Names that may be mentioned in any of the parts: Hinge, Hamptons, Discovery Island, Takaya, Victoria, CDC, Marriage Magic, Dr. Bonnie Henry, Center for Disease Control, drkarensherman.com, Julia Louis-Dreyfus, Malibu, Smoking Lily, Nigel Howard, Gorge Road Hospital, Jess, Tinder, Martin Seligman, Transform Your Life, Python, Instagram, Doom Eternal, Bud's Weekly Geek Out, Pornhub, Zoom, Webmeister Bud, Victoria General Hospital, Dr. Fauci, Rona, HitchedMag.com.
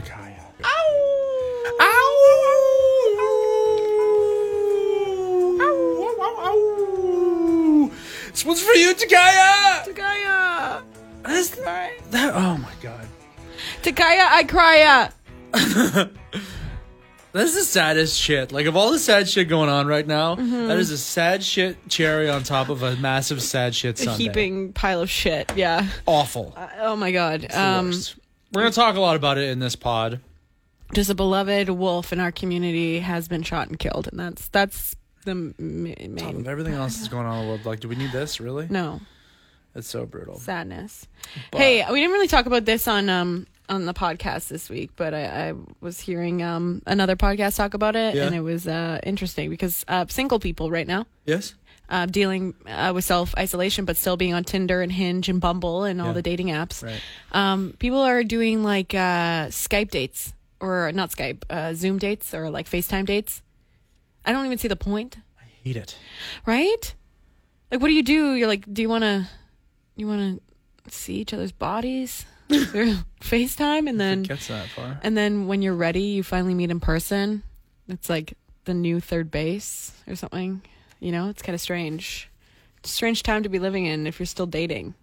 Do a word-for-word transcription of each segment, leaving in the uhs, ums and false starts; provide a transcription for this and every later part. Takaya. Ow! Ow! Ow! Ow! Ow! Ow! This one's for you, Takaya! Takaya! That's that, that, oh my god. Takaya, I crya. That's the saddest shit. Like, of all the sad shit going on right now, mm-hmm. that is a sad shit cherry on top of a massive sad shit Sunday. A heaping pile of shit, yeah. Awful. Uh, oh, my God. Um, We're going to talk a lot about it in this pod. Just a beloved wolf in our community has been shot and killed, and that's that's the m- main... Top of everything else that's going on in the world. Like, do we need this, really? No. It's so brutal. Sadness. But, hey, we didn't really talk about this on... Um, on the podcast this week, but I, I was hearing um, another podcast talk about it, yeah. and it was uh, interesting because uh, single people right now, yes, uh, dealing uh, with self-isolation, but still being on Tinder and Hinge and Bumble and all yeah. the dating apps. Right. Um, people are doing like uh, Skype dates, or not Skype, uh, Zoom dates, or like FaceTime dates. I don't even see the point. I hate it. Right? Like, what do you do? You're like, do you want to? You want to see each other's bodies? FaceTime, and then it gets that far. And then when you're ready, you finally meet in person. It's like the new third base or something. You know, it's kind of strange. It's a strange time to be living in if you're still dating.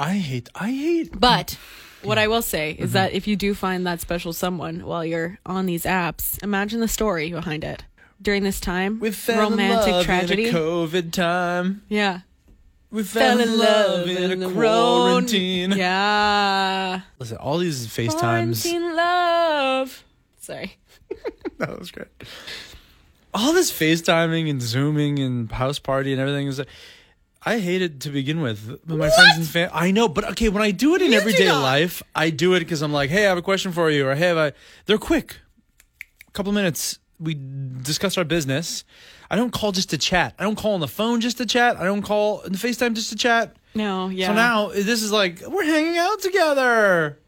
I hate. I hate. But what I will say is mm-hmm. that if you do find that special someone while you're on these apps, imagine the story behind it. During this time, we fell romantic in love tragedy, in a COVID time. Yeah. We fell, fell in love in, in a quarantine. Yeah. Listen, all these FaceTimes. Quarantine love. Sorry. That was great. All this FaceTiming and Zooming and house party and everything is. I hate it to begin with. But my what? friends and family. I know, but okay, when I do it in you everyday life, I do it because I'm like, hey, I have a question for you, or hey, have I. They're quick. A couple minutes. We discuss our business. I don't call just to chat. I don't call on the phone just to chat. I don't call on the FaceTime just to chat. No, yeah. So now this is like, we're hanging out together.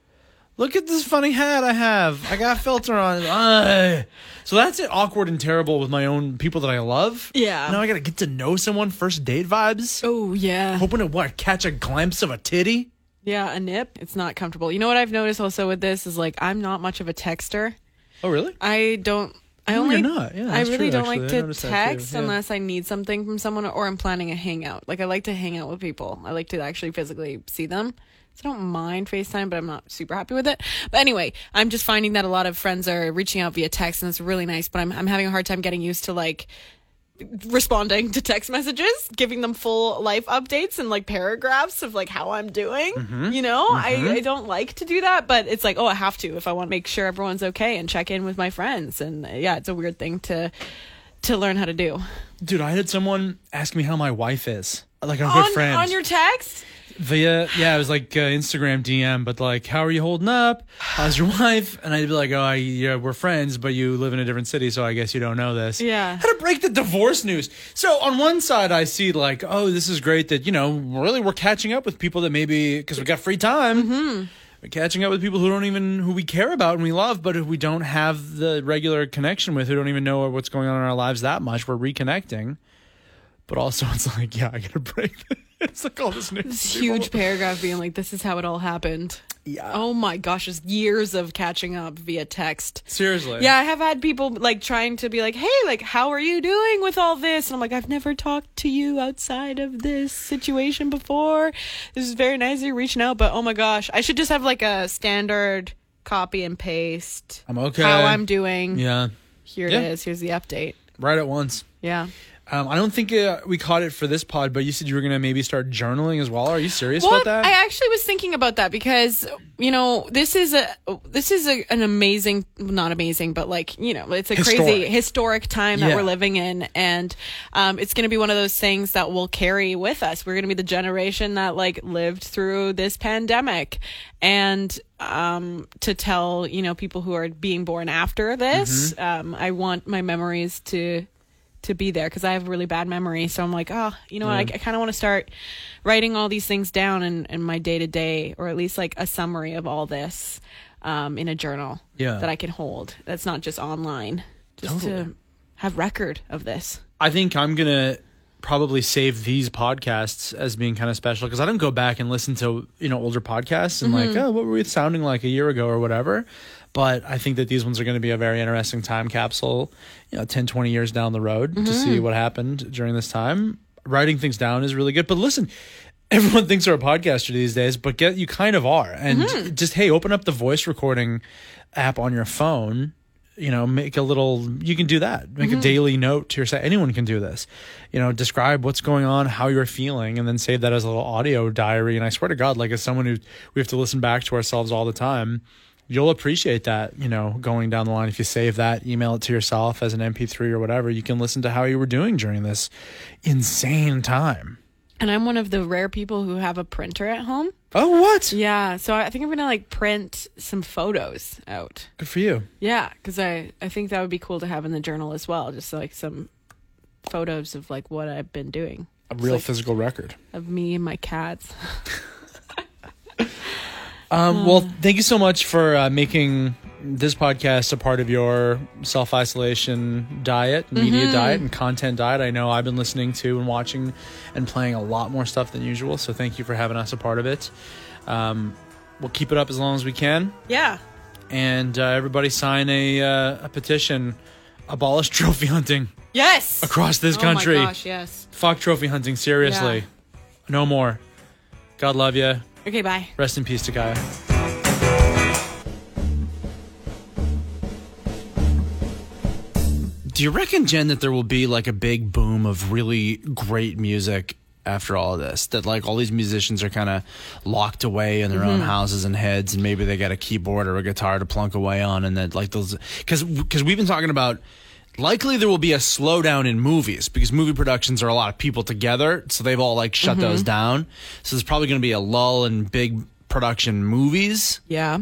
Look at this funny hat I have. I got a filter on. Ugh. So that's it, awkward and terrible with my own people that I love. Yeah. Now I got to get to know someone, first date vibes. Oh, yeah. Hoping to what, catch a glimpse of a titty. Yeah, a nip. It's not comfortable. You know what I've noticed also with this is like, I'm not much of a texter. Oh, really? I don't. I no, only, not. Yeah, I really true, don't actually. like to text yeah. unless I need something from someone or I'm planning a hangout. Like, I like to hang out with people. I like to actually physically see them. So I don't mind FaceTime, but I'm not super happy with it. But anyway, I'm just finding that a lot of friends are reaching out via text, and it's really nice. But I'm I'm having a hard time getting used to, like, responding to text messages, giving them full life updates and, like, paragraphs of, like, how I'm doing. Mm-hmm. You know, mm-hmm. I, I don't like to do that, but it's like, oh, I have to if I want to make sure everyone's okay and check in with my friends. And yeah, it's a weird thing to to learn how to do. Dude, I had someone ask me how my wife is. Like, I'm good friends. On your text? Via, yeah, it was like uh, Instagram D M, but like, how are you holding up? How's your wife? And I'd be like, oh, I, yeah, we're friends, but you live in a different city, so I guess you don't know this. Yeah. How to break the divorce news. So on one side, I see like, oh, this is great that, you know, really we're catching up with people that maybe, because we got free time, mm-hmm. we're catching up with people who don't even, who we care about and we love, but who we don't have the regular connection with, who don't even know what's going on in our lives that much. We're reconnecting. But also, it's like, yeah, I got to break this. It's like all this news. This huge paragraph being like, this is how it all happened. Yeah. Oh my gosh, it's years of catching up via text. Seriously. Yeah, I have had people like trying to be like, hey, like, how are you doing with all this? And I'm like, I've never talked to you outside of this situation before. This is very nice you're reaching out, but oh my gosh, I should just have like a standard copy and paste. I'm okay. How I'm doing. Yeah. Here yeah. it is. Here's the update. Right at once. Yeah. Um, I don't think uh, we caught it for this pod, but you said you were going to maybe start journaling as well. Are you serious well, about that? I actually was thinking about that because, you know, this is a this is a, an amazing, not amazing, but like, you know, it's a historic. crazy historic time yeah. that we're living in. And um, it's going to be one of those things that we'll carry with us. We're going to be the generation that like lived through this pandemic. And um, to tell, you know, people who are being born after this, mm-hmm. um, I want my memories to... to be there because I have a really bad memory. So I'm like, oh, you know yeah. what? I, I kind of want to start writing all these things down in, in my day to day, or at least like a summary of all this um, in a journal yeah. that I can hold. That's not just online, just totally. to have record of this. I think I'm going to probably save these podcasts as being kind of special because I don't go back and listen to, you know, older podcasts and mm-hmm. like, oh, what were we sounding like a year ago or whatever. But I think that these ones are going to be a very interesting time capsule, you know, ten, twenty years down the road mm-hmm. to see what happened during this time. Writing things down is really good. But listen, everyone thinks they're a podcaster these days, but get you kind of are. And mm-hmm. just, hey, open up the voice recording app on your phone. You know, make a little, you can do that. Make mm-hmm. a daily note to yourself. Anyone can do this. You know, describe what's going on, how you're feeling, and then save that as a little audio diary. And I swear to God, like as someone who we have to listen back to ourselves all the time, you'll appreciate that, you know, going down the line. If you save that, email it to yourself as an M P three or whatever, you can listen to how you were doing during this insane time. And I'm one of the rare people who have a printer at home. Oh, what? Yeah. So I think I'm going to like print some photos out. Good for you. Yeah. Because I, I think that would be cool to have in the journal as well. Just like some photos of like what I've been doing. A real like, physical record. Of me and my cats. um, um, well, thank you so much for uh, making this podcast a part of your self-isolation diet, media mm-hmm. diet, and content diet. I know I've been listening to and watching and playing a lot more stuff than usual, so thank you for having us a part of it. Um, we'll keep it up as long as we can. Yeah. And uh, everybody sign a, uh, a petition. Abolish trophy hunting. Yes. Across this oh country. Oh my gosh, yes. Fuck trophy hunting, seriously. Yeah. No more. God love you. Okay, bye. Rest in peace, Takaya. Do you reckon, Jen, that there will be like a big boom of really great music after all of this? That like all these musicians are kind of locked away in their mm-hmm. own houses and heads, and maybe they got a keyboard or a guitar to plunk away on, and that like those because because we've been talking about. Likely there will be a slowdown in movies because movie productions are a lot of people together, so they've all like shut mm-hmm. those down. So there's probably going to be a lull in big production movies. Yeah.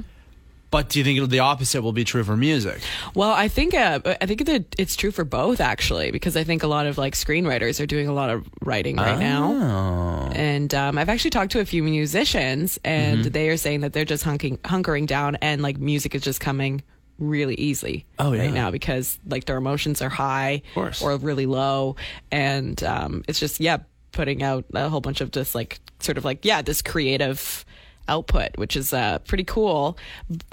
But do you think the opposite will be true for music? Well, I think uh, I think that it's true for both, actually, because I think a lot of like screenwriters are doing a lot of writing right oh. now. And um, I've actually talked to a few musicians, and mm-hmm. they are saying that they're just hunking, hunkering down, and like music is just coming really easily oh, yeah. right now because like their emotions are high or really low, and um, it's just yeah putting out a whole bunch of just like sort of like yeah this creative output, which is uh pretty cool.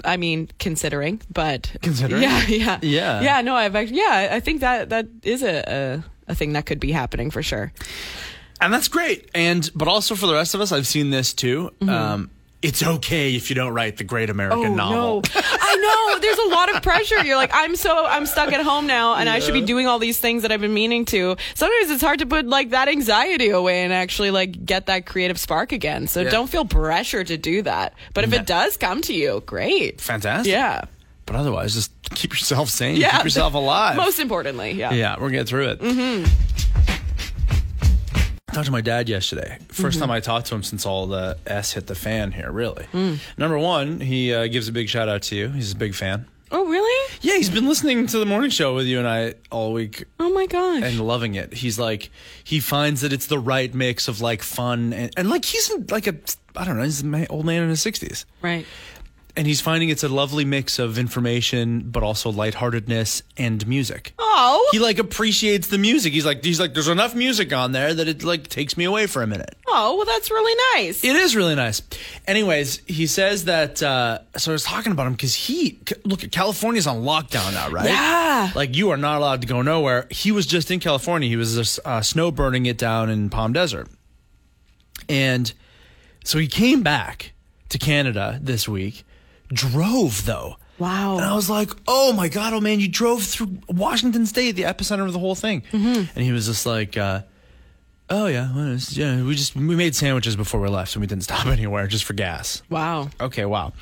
I mean, considering, but considering, yeah, yeah, yeah, yeah. No, I've actually, yeah, I think that that is a, a a thing that could be happening for sure, and that's great. And but also for the rest of us, I've seen this too. Mm-hmm. Um, it's okay if you don't write the great American oh, novel. No. I know there's a lot of pressure. You're like, I'm so I'm stuck at home now, and yeah. I should be doing all these things that I've been meaning to. Sometimes it's hard to put like that anxiety away and actually like get that creative spark again. So yeah. don't feel pressure to do that. But if no. it does come to you, great, fantastic, yeah. But otherwise, just keep yourself sane, yeah. keep yourself alive. Most importantly, yeah, yeah, we're getting through it. Mm-hmm. I talked to my dad yesterday. First mm-hmm. time I talked to him since all the S hit the fan here, really. Mm. Number one, he uh, gives a big shout out to you. He's a big fan. Oh, really? Yeah, he's been listening to the morning show with you and I all week. Oh, my gosh. And loving it. He's like, he finds that it's the right mix of like fun and, and like he's like a, I don't know, he's an old man in his sixties. Right. And he's finding it's a lovely mix of information, but also lightheartedness and music. Oh, he like appreciates the music. He's like, he's like, there's enough music on there that it like takes me away for a minute. Oh, well, that's really nice. It is really nice. Anyways, he says that. Uh, so I was talking about him because he look, California's on lockdown now, right? Yeah. Like you are not allowed to go nowhere. He was just in California. He was just, uh, snow burning it down in Palm Desert, and so he came back to Canada this week. Drove though. Wow. And I was like, oh my God, oh man, you drove through Washington State, the epicenter of the whole thing. Mm-hmm. And he was just like, uh, oh yeah, well, was, yeah, we just, we made sandwiches before we left, so we didn't stop anywhere just for gas. Wow. Okay, wow.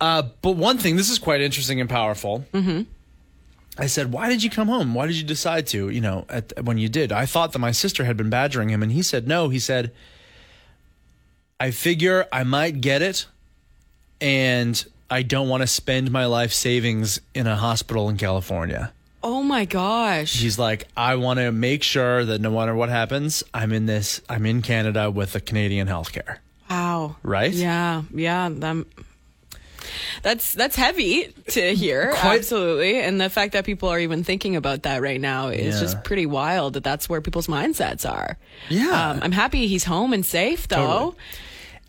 Uh, but one thing, this is quite interesting and powerful. Mm-hmm. I said, why did you come home? Why did you decide to, you know, at, when you did? I thought that my sister had been badgering him, and he said, no, he said, I figure I might get it. And I don't want to spend my life savings in a hospital in California. Oh my gosh. He's like, I want to make sure that no matter what happens, I'm in this, I'm in Canada with the Canadian healthcare. Wow. Right? Yeah. Yeah. Them. that's that's heavy to hear. Quite. Absolutely. And the fact that people are even thinking about that right now is yeah. just pretty wild, that that's where people's mindsets are. Yeah. Um, I'm happy he's home and safe, though. Totally.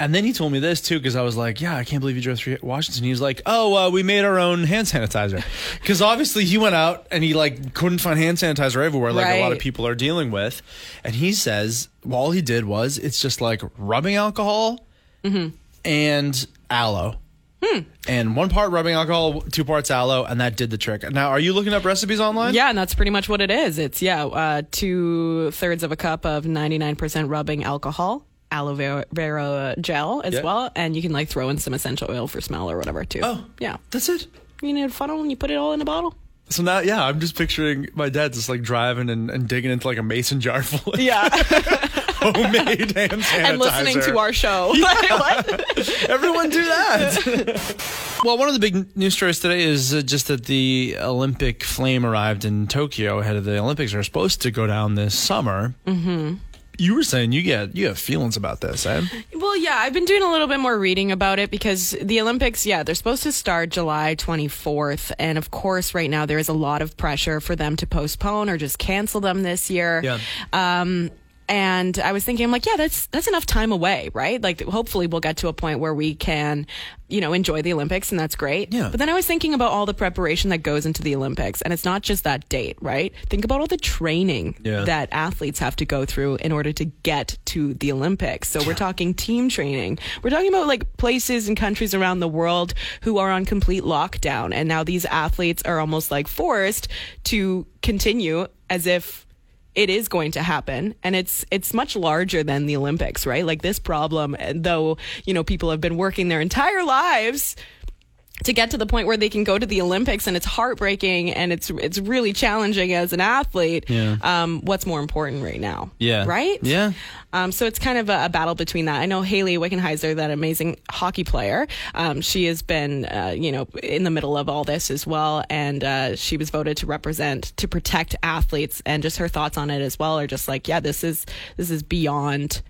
And then he told me this, too, because I was like, yeah, I can't believe you drove through Washington. He was like, oh, uh, we made our own hand sanitizer. Because obviously he went out and he like couldn't find hand sanitizer everywhere like right. a lot of people are dealing with. And he says, well, all he did was it's just like rubbing alcohol mm-hmm. and aloe. Hmm. And one part rubbing alcohol, two parts aloe, and that did the trick. Now, are you looking up recipes online? Yeah, and that's pretty much what it is. It's, yeah, uh, two-thirds of a cup of ninety-nine percent rubbing alcohol. Aloe vera, vera gel as yeah. well, and you can like throw in some essential oil for smell or whatever too. Oh yeah, that's it. You need a funnel and you put it all in a bottle. So now, yeah, I'm just picturing my dad just like driving and, and digging into like a mason jar full of yeah. homemade hand sanitizer and listening to our show. Yeah. Like, what? Everyone do that. Well, one of the big news stories today is uh, just that the Olympic flame arrived in Tokyo ahead of the Olympics. Are supposed to go down this summer. Mm-hmm. You were saying you get you have feelings about this, eh? Well, yeah, I've been doing a little bit more reading about it because the Olympics, yeah, they're supposed to start July twenty-fourth. And of course, right now, there is a lot of pressure for them to postpone or just cancel them this year. Yeah. Um, And I was thinking, I'm like, yeah, that's that's enough time away, right? Like, hopefully we'll get to a point where we can, you know, enjoy the Olympics, and that's great. Yeah. But then I was thinking about all the preparation that goes into the Olympics, and it's not just that date, right? Think about all the training yeah. that athletes have to go through in order to get to the Olympics. So we're talking team training. We're talking about, like, places and countries around the world who are on complete lockdown, and now these athletes are almost, like, forced to continue as if it is going to happen, and it's it's much larger than the Olympics, right? Like this problem, though, you know, people have been working their entire lives to get to the point where they can go to the Olympics, and it's heartbreaking, and it's it's really challenging as an athlete. Yeah. Um, what's more important right now? Yeah. Right? Yeah. Um, so it's kind of a, a battle between that. I know Haley Wickenheiser, that amazing hockey player, um, she has been, uh, you know, in the middle of all this as well, and uh, she was voted to represent, to protect athletes, and just her thoughts on it as well are just like, yeah, this is this is beyond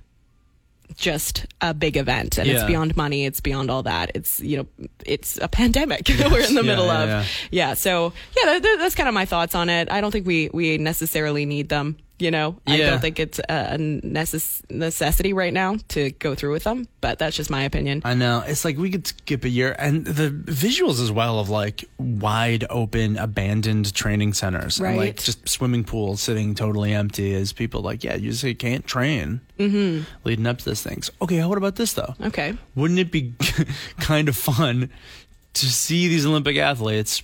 just a big event, and yeah. it's beyond money, it's beyond all that, it's, you know, it's a pandemic yes. we're in the yeah, middle yeah, of yeah. yeah so yeah that, that, that's kind of my thoughts on it. I don't think we we necessarily need them, you know. yeah. I don't think it's a necess- necessity right now to go through with them, but that's just my opinion. I know it's like we could skip a year, and the visuals as well of like wide open abandoned training centers, right? And like just swimming pools sitting totally empty as people like yeah you just can't train mm-hmm. leading up to this thing. So, okay, what about this though? Okay, wouldn't it be kind of fun to see these Olympic athletes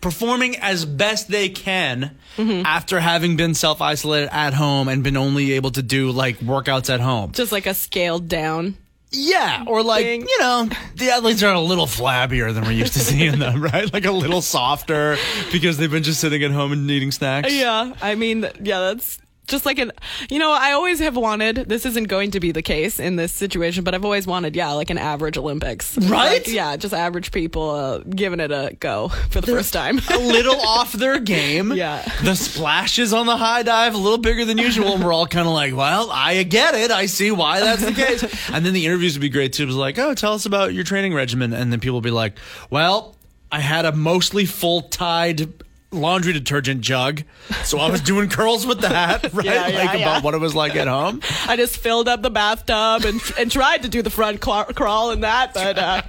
performing as best they can mm-hmm. after having been self-isolated at home and been only able to do like workouts at home? Just like a scaled down. Yeah, or like, thing. You know, the athletes are a little flabbier than we're used to seeing them, right? Like a little softer because they've been just sitting at home and eating snacks. Yeah, I mean, yeah, that's just like an, you know, I always have wanted, this isn't going to be the case in this situation, but I've always wanted, yeah, like an average Olympics. Right? Like, yeah, just average people uh, giving it a go for the They're first time. A little off their game. Yeah. The splashes on the high dive, a little bigger than usual, and we're all kind of like, well, I get it. I see why that's the case. And then the interviews would be great, too. It was like, oh, tell us about your training regimen. And then people would be like, well, I had a mostly full-tide laundry detergent jug, so I was doing curls with that, right? Yeah, yeah, like yeah. about what it was like at home. I just filled up the bathtub and and tried to do the front cl- crawl and that, but uh,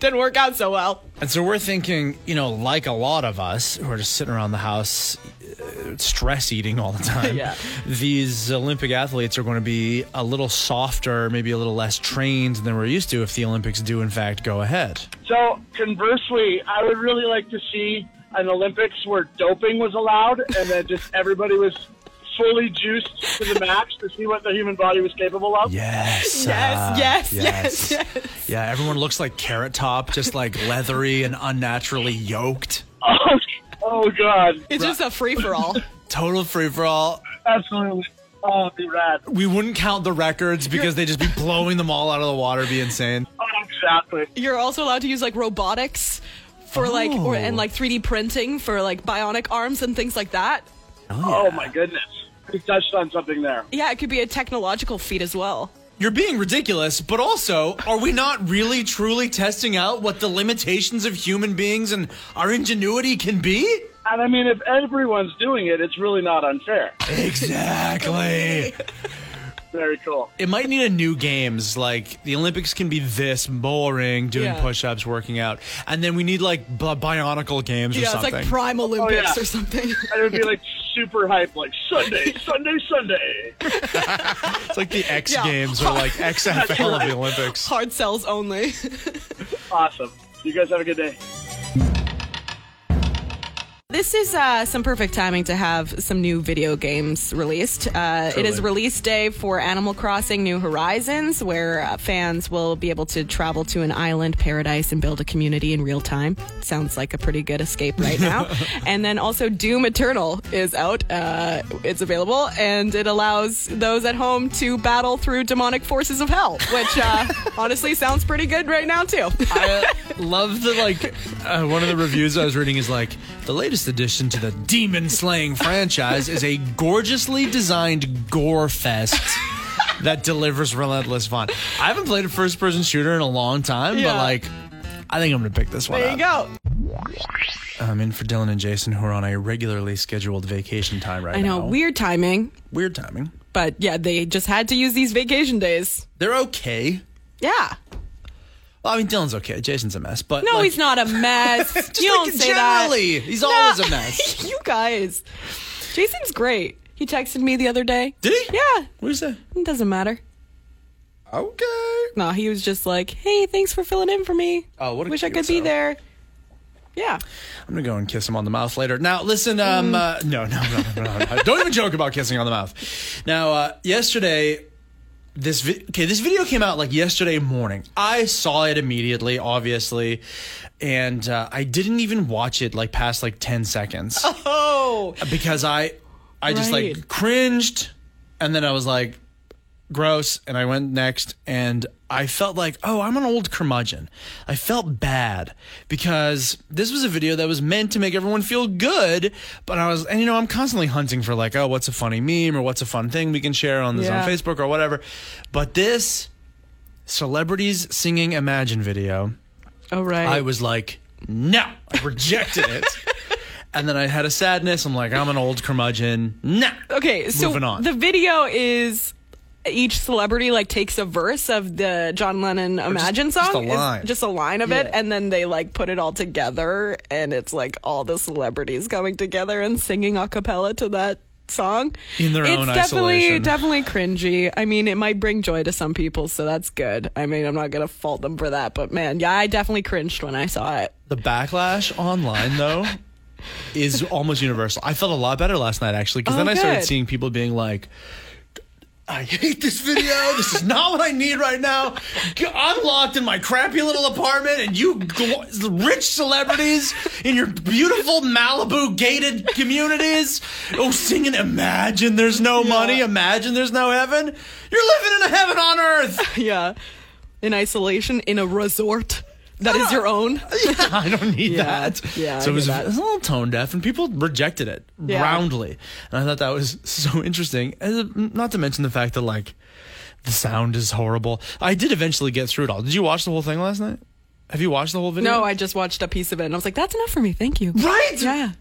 didn't work out so well. And so we're thinking, you know, like a lot of us who are just sitting around the house uh, stress eating all the time, yeah. these Olympic athletes are going to be a little softer, maybe a little less trained than we're used to if the Olympics do, in fact, go ahead. So conversely, I would really like to see an Olympics where doping was allowed, and then just everybody was fully juiced to the max to see what the human body was capable of. Yes. Yes, uh, yes, yes, yes, yes. Yeah, everyone looks like Carrot Top, just like leathery and unnaturally yoked. Oh, oh God. It's just a free-for-all. Total free-for-all. Absolutely. Oh, it'd be rad. We wouldn't count the records because they'd just be blowing them all out of the water. It'd be insane. Oh, exactly. You're also allowed to use, like, robotics for oh. like, or, and like three D printing for like bionic arms and things like that. Oh, yeah. Oh my goodness. You touched on something there. Yeah, it could be a technological feat as well. you're being ridiculous, but also, are we not really truly testing out what the limitations of human beings and our ingenuity can be? And I mean, if everyone's doing it, it's really not unfair. Exactly. Very cool. It might need a new games. Like, the Olympics can be this boring, doing yeah. push-ups, working out. And then we need, like, b- Bionicle games yeah, or something. Yeah, it's like Prime Olympics oh, yeah. or something. And it would be, like, super hype, like, Sunday, Sunday, Sunday. It's like the X yeah. Games or, like, X F L of the Olympics. Hard sells only. Awesome. You guys have a good day. This is uh, some perfect timing to have some new video games released. Uh, it is release day for Animal Crossing New Horizons, where uh, fans will be able to travel to an island paradise and build a community in real time. Sounds like a pretty good escape right now. And then also Doom Eternal is out. Uh, it's available, and it allows those at home to battle through demonic forces of hell, which uh, honestly sounds pretty good right now, too. I uh, love the, like, uh, one of the reviews I was reading is like, the latest addition to the demon-slaying franchise is a gorgeously designed gore fest that delivers relentless fun. I haven't played a first-person shooter in a long time, yeah. but like, I think I'm going to pick this one up. There you go. I'm in for Dylan and Jason, who are on a regularly scheduled vacation time right now. I know, now. weird timing. Weird timing. But yeah, they just had to use these vacation days. They're okay. Yeah. Well, I mean, Dylan's okay. Jason's a mess, but no, like, he's not a mess. You don't like say generally, that. He's no. always a mess. You guys, Jason's great. He texted me the other day. Did he? Yeah. What did he say? It doesn't matter. Okay. No, he was just like, "Hey, thanks for filling in for me. Oh, what a wish I could be there." Yeah. I'm going to go and kiss him on the mouth later. Now, listen, um, mm. uh, no, no, no, no, no. no. Don't even joke about kissing on the mouth. Now, uh, yesterday. This vi- okay, this video came out like yesterday morning. I saw it immediately, obviously, and uh, I didn't even watch it like past like ten seconds. Oh, because I, I right. just like cringed, and then I was like, gross, and I went next, and I felt like, oh, I'm an old curmudgeon. I felt bad because this was a video that was meant to make everyone feel good, but I was, and you know, I'm constantly hunting for like, oh, what's a funny meme or what's a fun thing we can share on this yeah. on Facebook or whatever. But this celebrities singing Imagine video, oh right, I was like, no, I rejected it. And then I had a sadness. I'm like, I'm an old curmudgeon. No. Okay, so moving on. The video is. Each celebrity like takes a verse of the John Lennon Imagine just, song, just a line, just a line of yeah. it, and then they like put it all together, and it's like all the celebrities coming together and singing a cappella to that song in their it's own isolation. It's definitely, definitely cringy. I mean, it might bring joy to some people, so that's good. I mean, I'm not gonna fault them for that, but man, yeah, I definitely cringed when I saw it. The backlash online, though, is almost universal. I felt a lot better last night actually, because oh, then I good. started seeing people being like, I hate this video. This is not what I need right now. I'm locked in my crappy little apartment, and you rich celebrities in your beautiful Malibu gated communities, oh, singing Imagine there's no yeah. money, Imagine there's no heaven. You're living in a heaven on earth. Yeah. In isolation, in a resort. That is your own? Yeah, I don't need yeah, that. Yeah, so it was, that. it was a little tone deaf, and people rejected it yeah. roundly. And I thought that was so interesting. And not to mention the fact that, like, the sound is horrible. I did eventually get through it all. Did you watch the whole thing last night? Have you watched the whole video? No, I just watched a piece of it, and I was like, that's enough for me. Thank you. Right? Yeah.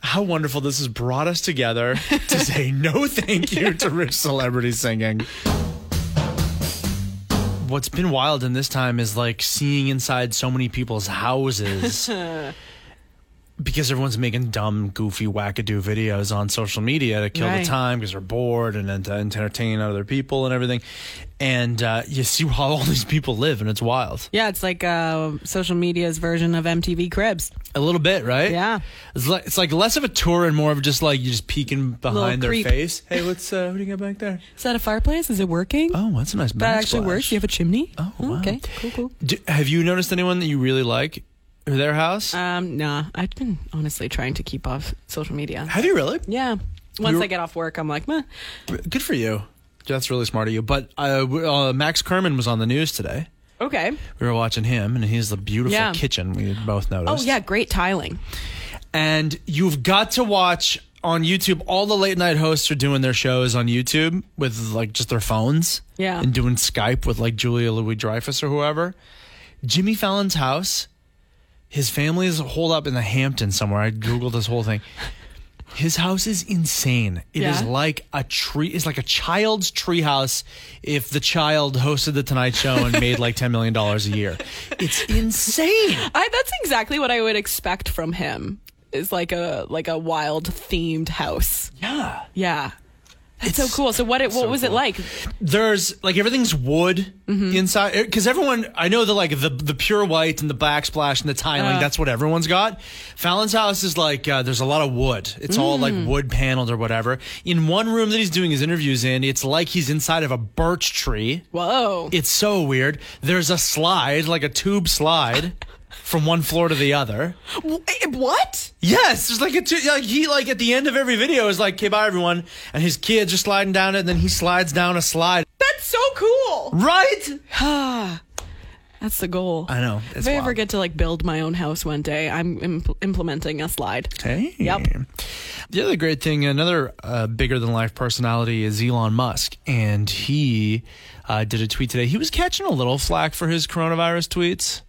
How wonderful this has brought us together to say no thank you to rich celebrities singing. What's been wild in this time is like seeing inside so many people's houses because everyone's making dumb, goofy, wackadoo videos on social media to kill right. the time because they're bored and then to entertain other people and everything. And uh, you see how all these people live, and it's wild. Yeah, it's like uh, social media's version of M T V Cribs. A little bit, right? Yeah. It's like, it's like less of a tour and more of just like you just peeking behind their face. Hey, what's uh, what do you got back there? Is that a fireplace? Is it working? Oh, that's a nice backsplash. That actually works? You have a chimney? Oh, wow. Oh, okay, cool, cool. Do, have you noticed anyone that you really like or their house? Um, nah. I've been honestly trying to keep off social media. Have you really? Yeah. Once You're, I get off work, I'm like, meh. Good for you. That's really smart of you. But uh, uh, Max Kerman was on the news today. Okay. We were watching him, and he has the beautiful yeah. kitchen we both noticed. Oh, yeah. Great tiling. And you've got to watch on YouTube, all the late night hosts are doing their shows on YouTube with like just their phones, yeah, and doing Skype with like Julia Louis-Dreyfus or whoever. Jimmy Fallon's house, his family is holed up in the Hamptons somewhere. I Googled this whole thing. His house is insane. It yeah. is like a tree. It's like a child's treehouse. If the child hosted the Tonight Show and made like ten million dollars a year, it's insane. I, that's exactly what I would expect from him. Is like a like a wild themed house. Yeah, yeah. That's it's so cool. So what it, what so was cool. it like? There's like everything's wood mm-hmm. inside because everyone I know the like the the pure white and the backsplash and the tiling. Uh, that's what everyone's got. Fallon's house is like uh, there's a lot of wood. It's mm. all like wood paneled or whatever. In one room that he's doing his interviews in, it's like he's inside of a birch tree. Whoa! It's so weird. There's a slide, like a tube slide. From one floor to the other. What? Yes, there's like a two, like he like at the end of every video is like, "Okay, bye everyone," and his kids are sliding down it, and then he slides down a slide. That's so cool, right? That's the goal. I know. If I wild. ever get to like build my own house one day, I'm imp- implementing a slide. Hey. Yep. The other great thing, another uh, bigger than life personality is Elon Musk, and he uh, did a tweet today. He was catching a little flack for his coronavirus tweets.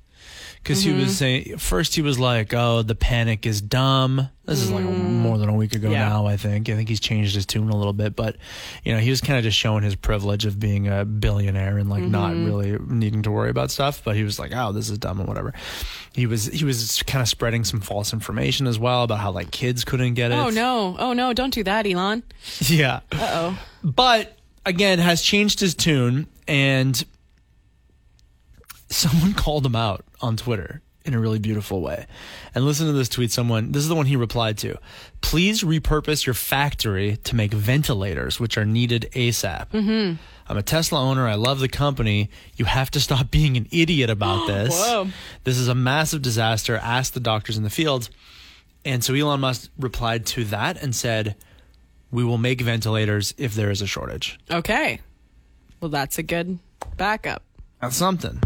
Because mm-hmm. he was saying, first he was like, oh, the panic is dumb. This is like mm. more than a week ago yeah. now, I think. I think he's changed his tune a little bit. But, you know, he was kind of just showing his privilege of being a billionaire and like mm-hmm. not really needing to worry about stuff. But he was like, oh, this is dumb and whatever. He was he was kind of spreading some false information as well about how like kids couldn't get it. Oh, no. Oh, no. Don't do that, Elon. Yeah. Uh-oh. But, again, has changed his tune and... Someone called him out on Twitter in a really beautiful way. And listen to this tweet. Someone, this is the one he replied to. Please repurpose your factory to make ventilators, which are needed ASAP. Mm-hmm. I'm a Tesla owner. I love the company. You have to stop being an idiot about this. Whoa. This is a massive disaster. Ask the doctors in the field. And so Elon Musk replied to that and said, we will make ventilators if there is a shortage. Okay. Well, that's a good backup. That's something.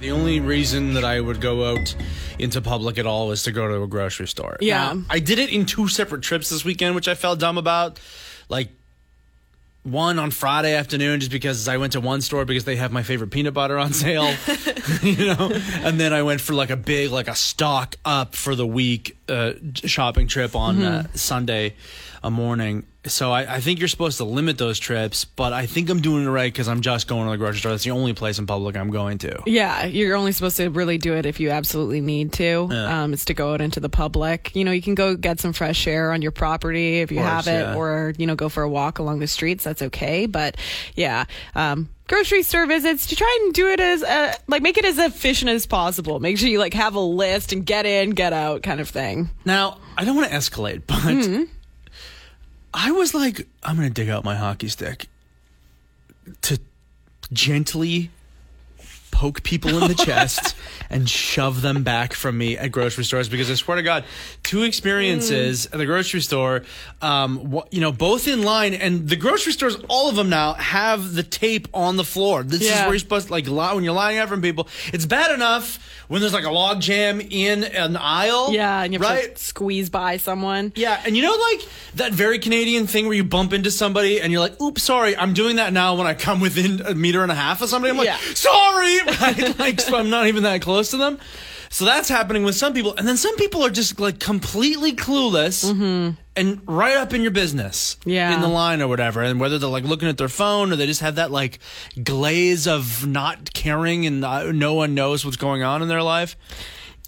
The only reason that I would go out into public at all is to go to a grocery store. Yeah. I did it in two separate trips this weekend, which I felt dumb about. Like, one on Friday afternoon just because I went to one store because they have my favorite peanut butter on sale, you know? And then I went for like a big, like a stock up for the week uh, shopping trip on mm-hmm. uh, Sunday morning. So I, I think you're supposed to limit those trips, but I think I'm doing it right because I'm just going to the grocery store. That's the only place in public I'm going to. Yeah, you're only supposed to really do it if you absolutely need to. Yeah. Um, it's to go out into the public. You know, you can go get some fresh air on your property if you course, have it, yeah. or you know, go for a walk along the streets. That's okay, but yeah. Um, grocery store visits to try and do it as uh, like make it as efficient as possible. Make sure you like have a list and get in, get out kind of thing. Now, I don't want to escalate, but. Mm-hmm. I was like, I'm going to dig out my hockey stick to gently poke people in the chest and shove them back from me at grocery stores because I swear to God, two experiences mm. at the grocery store, um, you know, both in line and the grocery stores, all of them now have the tape on the floor. This yeah. is where you're supposed to, like, lie when you're lying out from people. It's bad enough when there's like a log jam in an aisle. Yeah, and you have right? to squeeze by someone. Yeah, and you know, like that very Canadian thing where you bump into somebody and you're like, oops, sorry, I'm doing that now when I come within a meter and a half of somebody. I'm like, yeah. sorry, right? Like, so I'm not even that close to them. So that's happening with some people. And then some people are just like completely clueless mm-hmm. and right up in your business yeah. in the line or whatever. And whether they're like looking at their phone or they just have that like glaze of not caring and not, no one knows what's going on in their life.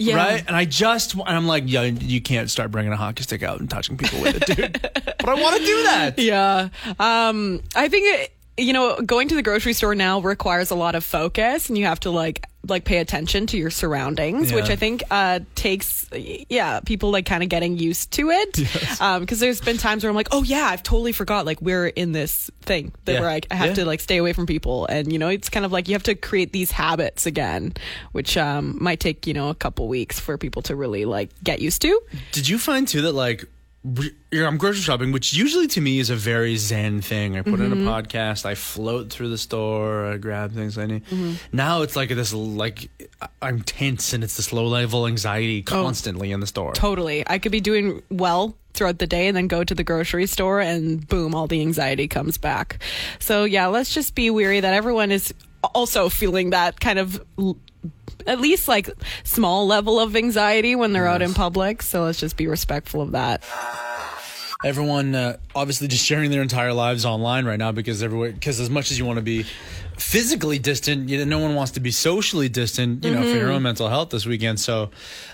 Yeah. Right? And I just, and I'm like, yeah, you can't start bringing a hockey stick out and touching people with it, dude. But I want to do that. Yeah. Um, I think, it, you know, going to the grocery store now requires a lot of focus and you have to like, like pay attention to your surroundings, yeah. which I think uh, takes, yeah, people like kind of getting used to it. Yes. Um, because there's been times where I'm like, oh yeah, I've totally forgot like we're in this thing that yeah. where I, I have yeah. to like stay away from people. And you know, it's kind of like you have to create these habits again, which um, might take, you know, a couple weeks for people to really like get used to. Did you find too that like, I'm grocery shopping, which usually to me is a very zen thing. I put mm-hmm. in a podcast, I float through the store, I grab things I need. Mm-hmm. Now it's like this, like I'm tense and it's this low level anxiety constantly oh, in the store. Totally. I could be doing well throughout the day and then go to the grocery store and boom, all the anxiety comes back. So yeah, let's just be wary that everyone is also feeling that kind of l- at least like small level of anxiety when they're yes. out in public. So let's just be respectful of that. Everyone uh, obviously just sharing their entire lives online right now because everywhere, because as much as you want to be physically distant, you know, no one wants to be socially distant, you know, mm-hmm. for your own mental health this weekend. So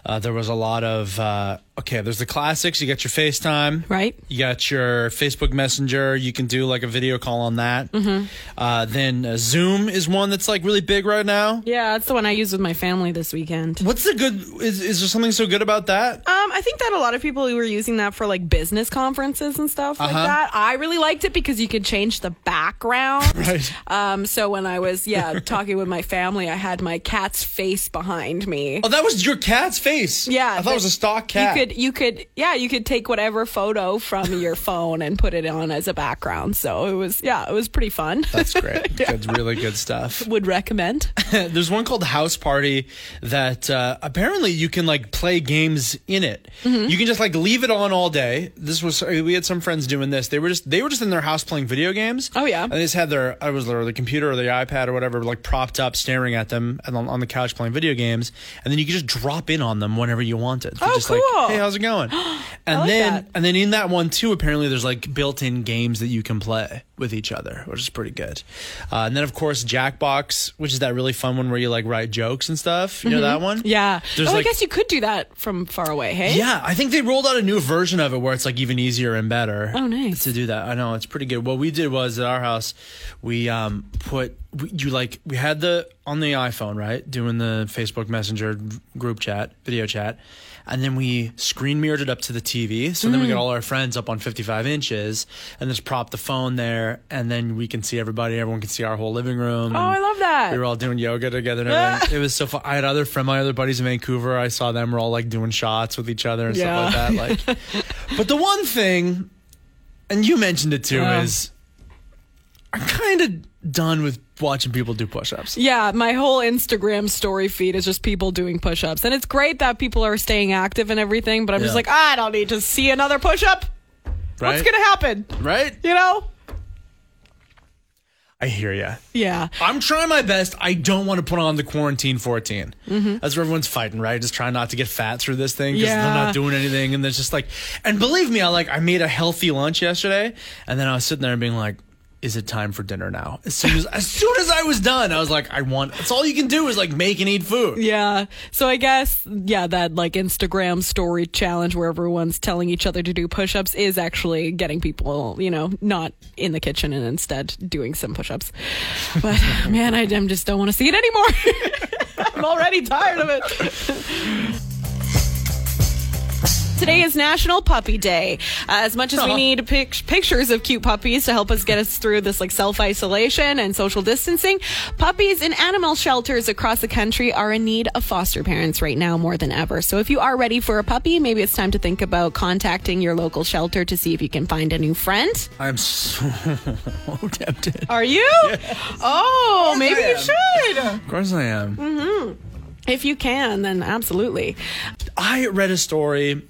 uh, there was a lot of, uh, okay, there's the classics. You got your FaceTime. Right. You got your Facebook Messenger. You can do like a video call on that. Mm-hmm. Uh, then uh, Zoom is one that's like really big right now. Yeah, that's the one I used with my family this weekend. What's the good, is, is there something so good about that? Um, I think that a lot of people were using that for like business conferences and stuff uh-huh. like that. I really liked it because you could change the background. Right. Um, so when I was, yeah, talking with my family, I had my cat's face behind me. Oh, that was your cat's face? Yeah. I thought it was a stock cat. You could, you could, yeah, you could take whatever photo from your phone and put it on as a background. So it was, yeah, it was pretty fun. That's great. yeah. That's really good stuff. Would recommend. There's one called House Party that uh, apparently you can like play games in it. Mm-hmm. You can just like leave it on all day. This was, we had some friends doing this. They were just, they were just in their house playing video games. Oh yeah. And they just had their, I was their, their computer or their iPad or whatever, like propped up staring at them and on, on the couch playing video games, and then you could just drop in on them whenever you wanted. Oh, just cool. Like, hey, how's it going? And like then that. And then in that one too, apparently there's like built-in games that you can play with each other, which is pretty good. Uh, and then of course Jackbox, which is that really fun one where you like write jokes and stuff. You mm-hmm. know that one? Yeah. There's oh, like, I guess you could do that from far away, hey? Yeah, I think they rolled out a new version of it where it's like even easier and better. Oh, nice. To do that. I know, it's pretty good. What we did was at our house, we um, put We, you like we had the on the iPhone, right, doing the Facebook Messenger group chat, video chat, and then we screen mirrored it up to the T V. So mm. then we got all our friends up on fifty-five inches and just propped the phone there, and then we can see everybody. Everyone can see our whole living room. Oh, I love that. We were all doing yoga together. And everything. It was so fun. I had other friends, my other buddies in Vancouver. I saw them. We're all like doing shots with each other and yeah. stuff like that. Like, but the one thing, and you mentioned it too, yeah. is I'm kind of done with watching people do push-ups. Yeah, my whole Instagram story feed is just people doing push-ups. And it's great that people are staying active and everything, but I'm yeah. just like, I don't need to see another push-up. Right? What's going to happen? Right? You know? I hear ya. Yeah. I'm trying my best. I don't want to put on the quarantine fourteen. Mm-hmm. That's where everyone's fighting, right? Just trying not to get fat through this thing because yeah. they're not doing anything. And there's just like, and believe me, I like I made a healthy lunch yesterday, and then I was sitting there being like, is it time for dinner now? As soon as, as soon as I was done, I was like, I want, it's all you can do is like make and eat food. Yeah. So I guess, yeah, that like Instagram story challenge where everyone's telling each other to do push-ups is actually getting people, you know, not in the kitchen and instead doing some push-ups. But man, I just don't want to see it anymore. I'm already tired of it. Today is National Puppy Day. Uh, as much as Aww. we need pic- pictures of cute puppies to help us get us through this like self-isolation and social distancing, puppies in animal shelters across the country are in need of foster parents right now more than ever. So if you are ready for a puppy, maybe it's time to think about contacting your local shelter to see if you can find a new friend. I'm so tempted. Are you? Yes. Oh, maybe you should. Of course I am. Mm-hmm. If you can, then absolutely. I read a story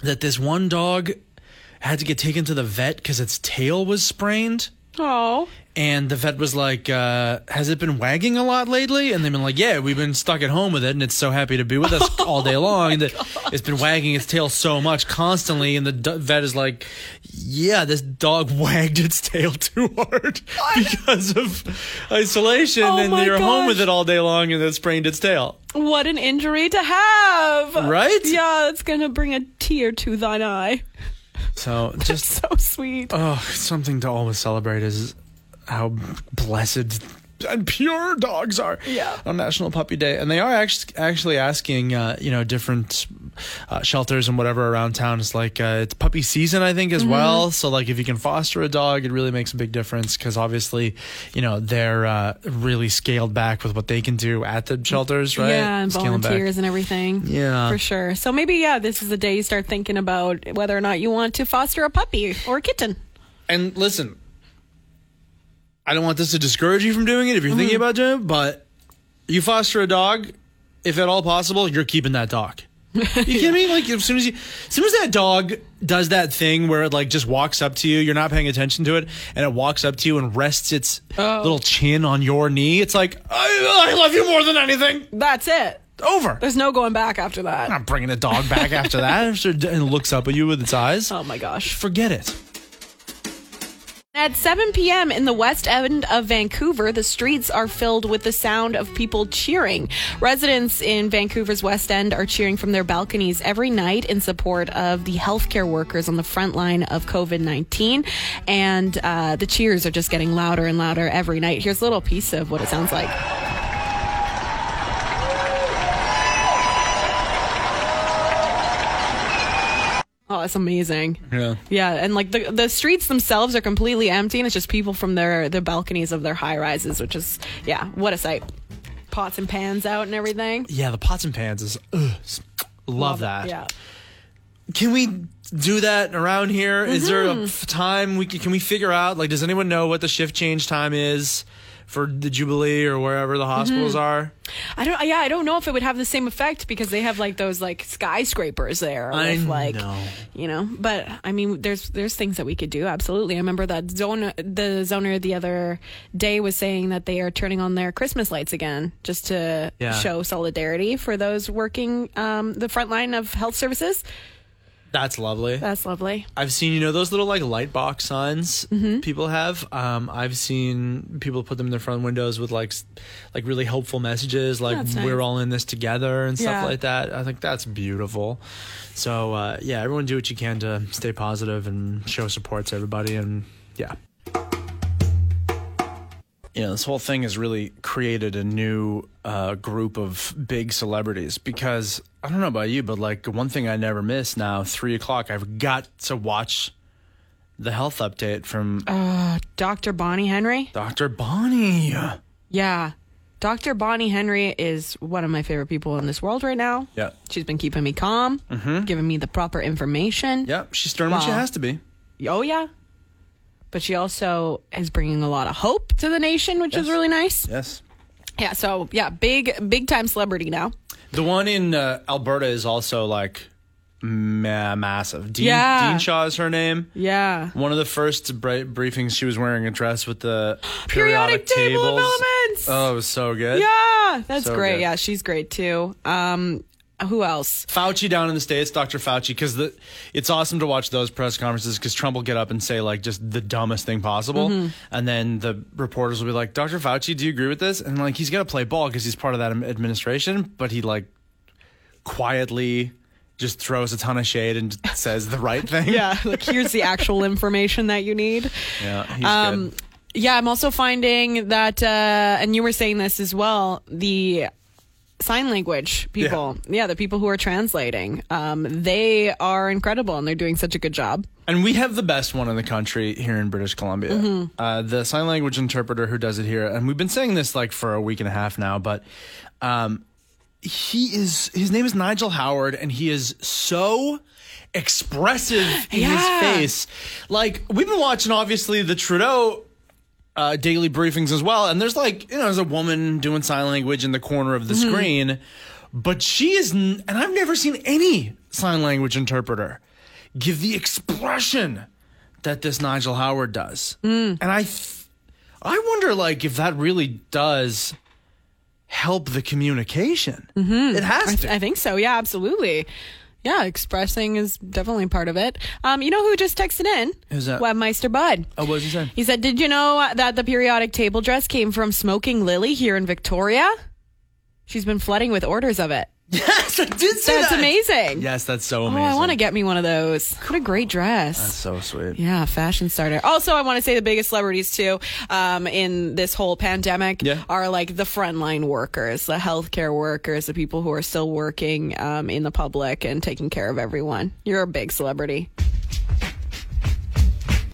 that this one dog had to get taken to the vet because its tail was sprained. Oh. And the vet was like, uh, has it been wagging a lot lately? And they've been like, yeah, we've been stuck at home with it, and it's so happy to be with us oh, all day long. That it's been wagging its tail so much constantly. And the do- vet is like, yeah, this dog wagged its tail too hard because of isolation. Oh, and they were gosh. home with it all day long, and it sprained its tail. What an injury to have. Right? Yeah, it's going to bring a tear to thine eye. So just that's so sweet. Oh, something to always celebrate is how blessed and pure dogs are yeah. on National Puppy Day. And they are actually actually asking, uh, you know, different uh, shelters and whatever around town. It's like uh, it's puppy season, I think, as mm-hmm. well. So like if you can foster a dog, it really makes a big difference because obviously, you know, they're uh, really scaled back with what they can do at the shelters, right? Yeah, and Scaling volunteers back. and everything. Yeah, for sure. So maybe, yeah, this is the day you start thinking about whether or not you want to foster a puppy or a kitten. And listen, I don't want this to discourage you from doing it if you're mm-hmm. thinking about doing it, but you foster a dog, if at all possible, you're keeping that dog. You kidding yeah. me? Like, as soon as you, as soon as that dog does that thing where it like just walks up to you, you're not paying attention to it, and it walks up to you and rests its oh. little chin on your knee. It's like, I, I love you more than anything. That's it. Over. There's no going back after that. I'm not bringing a dog back after that. And it looks up at you with its eyes. Oh my gosh. Forget it. At seven p.m. in the west end of Vancouver, the streets are filled with the sound of people cheering. Residents in Vancouver's West End are cheering from their balconies every night in support of the healthcare workers on the front line of covid nineteen. And uh, the cheers are just getting louder and louder every night. Here's a little piece of what it sounds like. Oh, that's amazing. Yeah. Yeah. And like the the streets themselves are completely empty, and it's just people from their, their balconies of their high rises, which is, yeah, what a sight. Pots and pans out and everything. Yeah, the pots and pans is, ugh, love, love that. It, yeah. Can we do that around here? Mm-hmm. Is there a time we can, can we figure out, like, does anyone know what the shift change time is for the Jubilee or wherever the hospitals mm-hmm. are? I don't. Yeah, I don't know if it would have the same effect because they have like those like skyscrapers there. I with, like, know. You know, but I mean, there's there's things that we could do. Absolutely. I remember that zone. The zoner the other day was saying that they are turning on their Christmas lights again just to yeah. show solidarity for those working um, the front line of health services. That's lovely. That's lovely. I've seen, you know, those little like light box signs mm-hmm. people have. Um, I've seen people put them in their front windows with like, like really helpful messages, like nice. We're all in this together and stuff yeah. like that. I think that's beautiful. So uh, yeah, everyone do what you can to stay positive and show support to everybody. And yeah. You know, this whole thing has really created a new uh, group of big celebrities because I don't know about you, but like one thing I never miss now, three o'clock, I've got to watch the health update from uh, Doctor Bonnie Henry. Doctor Bonnie. Yeah. Doctor Bonnie Henry is one of my favorite people in this world right now. Yeah. She's been keeping me calm, mm-hmm. giving me the proper information. Yeah. She's stern well, when she has to be. Oh, yeah. But she also is bringing a lot of hope to the nation, which yes. is really nice. Yes. Yeah. So, yeah, big, big time celebrity now. The one in uh, Alberta is also like ma- massive. Dean, yeah. Dean Shaw is her name. Yeah. One of the first bra- briefings, she was wearing a dress with the periodic, periodic table tables. Of elements. Oh, it was so good. Yeah. That's so great. Good. Yeah. She's great too. Um, Who else? Fauci down in the States, Doctor Fauci, because the it's awesome to watch those press conferences because Trump will get up and say like just the dumbest thing possible. Mm-hmm. And then the reporters will be like, Doctor Fauci, do you agree with this? And like he's got to play ball because he's part of that administration. But he like quietly just throws a ton of shade and says the right thing. Yeah. Like here's the actual information that you need. Yeah. He's um, good. Yeah. I'm also finding that uh, and you were saying this as well. The sign language people. Yeah. yeah, the people who are translating. Um, they are incredible and they're doing such a good job. And we have the best one in the country here in British Columbia. Mm-hmm. Uh, the sign language interpreter who does it here. And we've been saying this like for a week and a half now, but um, he is, his name is Nigel Howard and he is so expressive in yeah. his face. Like we've been watching obviously the Trudeau Uh, daily briefings as well, and there's like, you know, there's a woman doing sign language in the corner of the mm-hmm. screen, but she is n- and I've never seen any sign language interpreter give the expression that this Nigel Howard does. Mm. And I th- I wonder like if that really does help the communication. Mm-hmm. It has I th- to. I think so. Yeah, absolutely. Yeah, expressing is definitely part of it. Um, you know who just texted in? Who's that? Webmeister Bud. Oh, what was he saying? He said, did you know that the periodic table dress came from Smoking Lily here in Victoria? She's been flooding with orders of it. Yes, I did see that's that. That's amazing. Yes, that's so amazing. Oh, I want to get me one of those. What a great dress. That's so sweet. Yeah, fashion starter. Also, I want to say the biggest celebrities, too, um, in this whole pandemic yeah. are like the frontline workers, the healthcare workers, the people who are still working um, in the public and taking care of everyone. You're a big celebrity.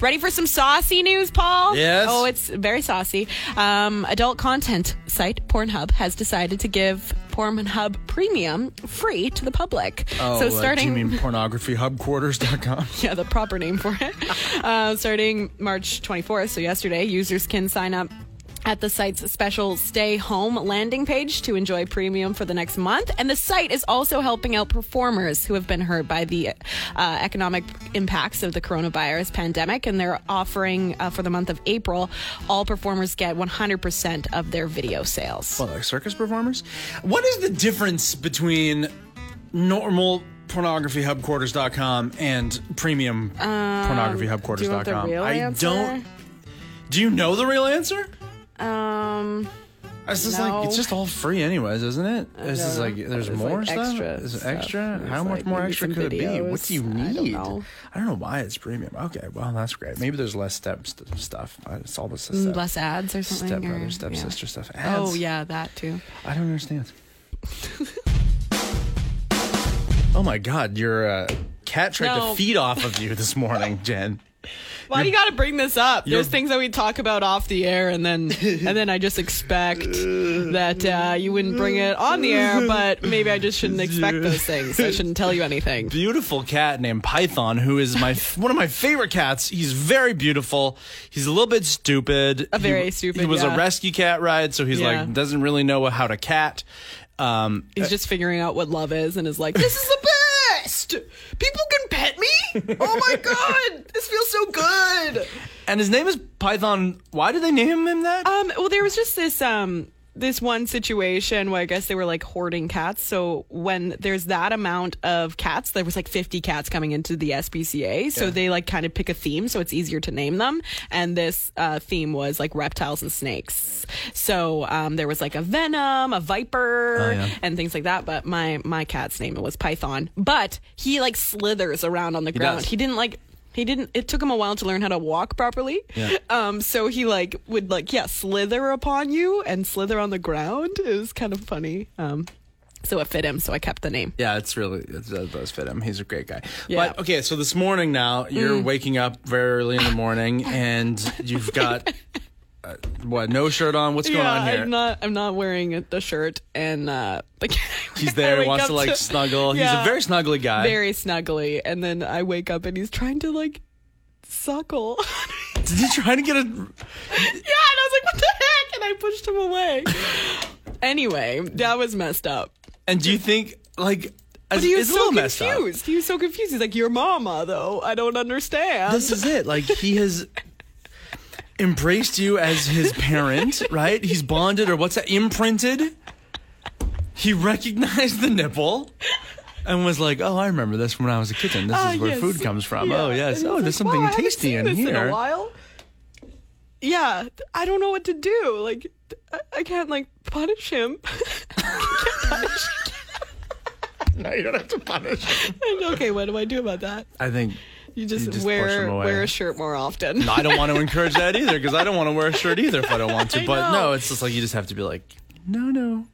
Ready for some saucy news, Paul? Yes. Oh, it's very saucy. Um, adult content site Pornhub has decided to give Pornhub Premium free to the public. Oh, so starting, uh, do you mean pornography hub quarters dot com? Yeah, the proper name for it. uh, starting March twenty-fourth, so yesterday, users can sign up at the site's special Stay Home landing page to enjoy premium for the next month. And the site is also helping out performers who have been hurt by the uh, economic impacts of the coronavirus pandemic. And they're offering uh, for the month of April, all performers get one hundred percent of their video sales. Well, like circus performers? What is the difference between normal pornography hub quarters dot com and premium um, pornography hub quarters dot com? Do I don't... Do you know the real answer? Um, it's just no. like it's just all free, anyways, isn't it? It's just like there's it's more like stuff. Extra is it extra? Stuff. How it's much like more extra could videos. it be? What do you need? I don't know. I don't know why it's premium. Okay, well that's great. Maybe there's less steps to stuff. It's all the stuff. Less ads or something. Step brother, step yeah. sister stuff. Ads. Oh yeah, that too. I don't understand. Oh my God, your uh, cat tried no. to feed off of you this morning, Jen. Why do you got to bring this up? There's things that we talk about off the air, and then and then I just expect that uh, you wouldn't bring it on the air, but maybe I just shouldn't expect those things. I shouldn't tell you anything. Beautiful cat named Python, who is my one of my favorite cats. He's very beautiful. He's a little bit stupid. A very he, stupid, He was yeah. a rescue cat ride, so he's yeah. like, doesn't really know how to cat. Um, he's uh, just figuring out what love is and is like, this is the best. People can pet me? Oh my God, this feels so good. And his name is Python. Why did they name him that? Um, well, there was just this um, this one situation where I guess they were like hoarding cats. So when there's that amount of cats, there was like fifty cats coming into the S P C A. So yeah. they like kind of pick a theme so it's easier to name them. And this uh, theme was like reptiles and snakes. So um, there was like a venom, a viper, oh, yeah. and things like that. But my my cat's name was Python. But he like slithers around on the he ground. Does. He didn't like... He didn't, it took him a while to learn how to walk properly. Yeah. Um, so he like would like, yeah, slither upon you and slither on the ground. It was kind of funny. Um, so it fit him. So I kept the name. Yeah, it's really, it does fit him. He's a great guy. Yeah. But okay, so this morning now, you're mm. waking up very early in the morning and you've got, uh, what, no shirt on? What's yeah, going on here? I'm not, I'm not wearing a, a shirt and, uh, like, he's there, he wants to like to, snuggle. Yeah, he's a very snuggly guy. Very snuggly. And then I wake up and he's trying to like suckle. Did he try to get a... Yeah, and I was like, what the heck? And I pushed him away. Anyway, that was messed up. And do you think like... But he was so confused. He was so confused. He's like, your mama though. I don't understand. This is it. Like he has... embraced you as his parent, right? He's bonded or what's that? Imprinted. He recognized the nipple and was like, oh, I remember this from when I was a kitten. This uh, is where yes. food comes from. Yeah. Oh, yes. And oh, there's like, something wow, tasty I haven't seen in this here. In a while. Yeah, I don't know what to do. Like, I, I can't, like, punish him. I can't punish him. No, you don't have to punish him. And, okay, what do I do about that? I think... You just, you just wear wear a shirt more often. No, I don't want to encourage that either because I don't want to wear a shirt either if I don't want to. But no, it's just like you just have to be like, no, no.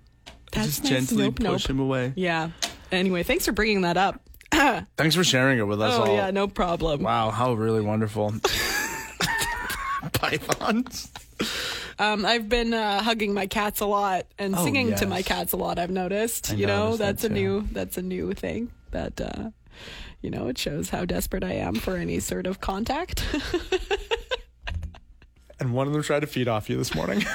That's just nice. Gently nope, push nope. him away. Yeah. Anyway, thanks for bringing that up. Thanks for sharing it with us oh, all. Oh, yeah, no problem. Wow, how really wonderful. Pythons. Um, I've been uh, hugging my cats a lot and oh, singing yes. to my cats a lot, I've noticed. I you know, that's that a new that's a new thing that... Uh, You know, it shows how desperate I am for any sort of contact. And one of them tried to feed off you this morning. If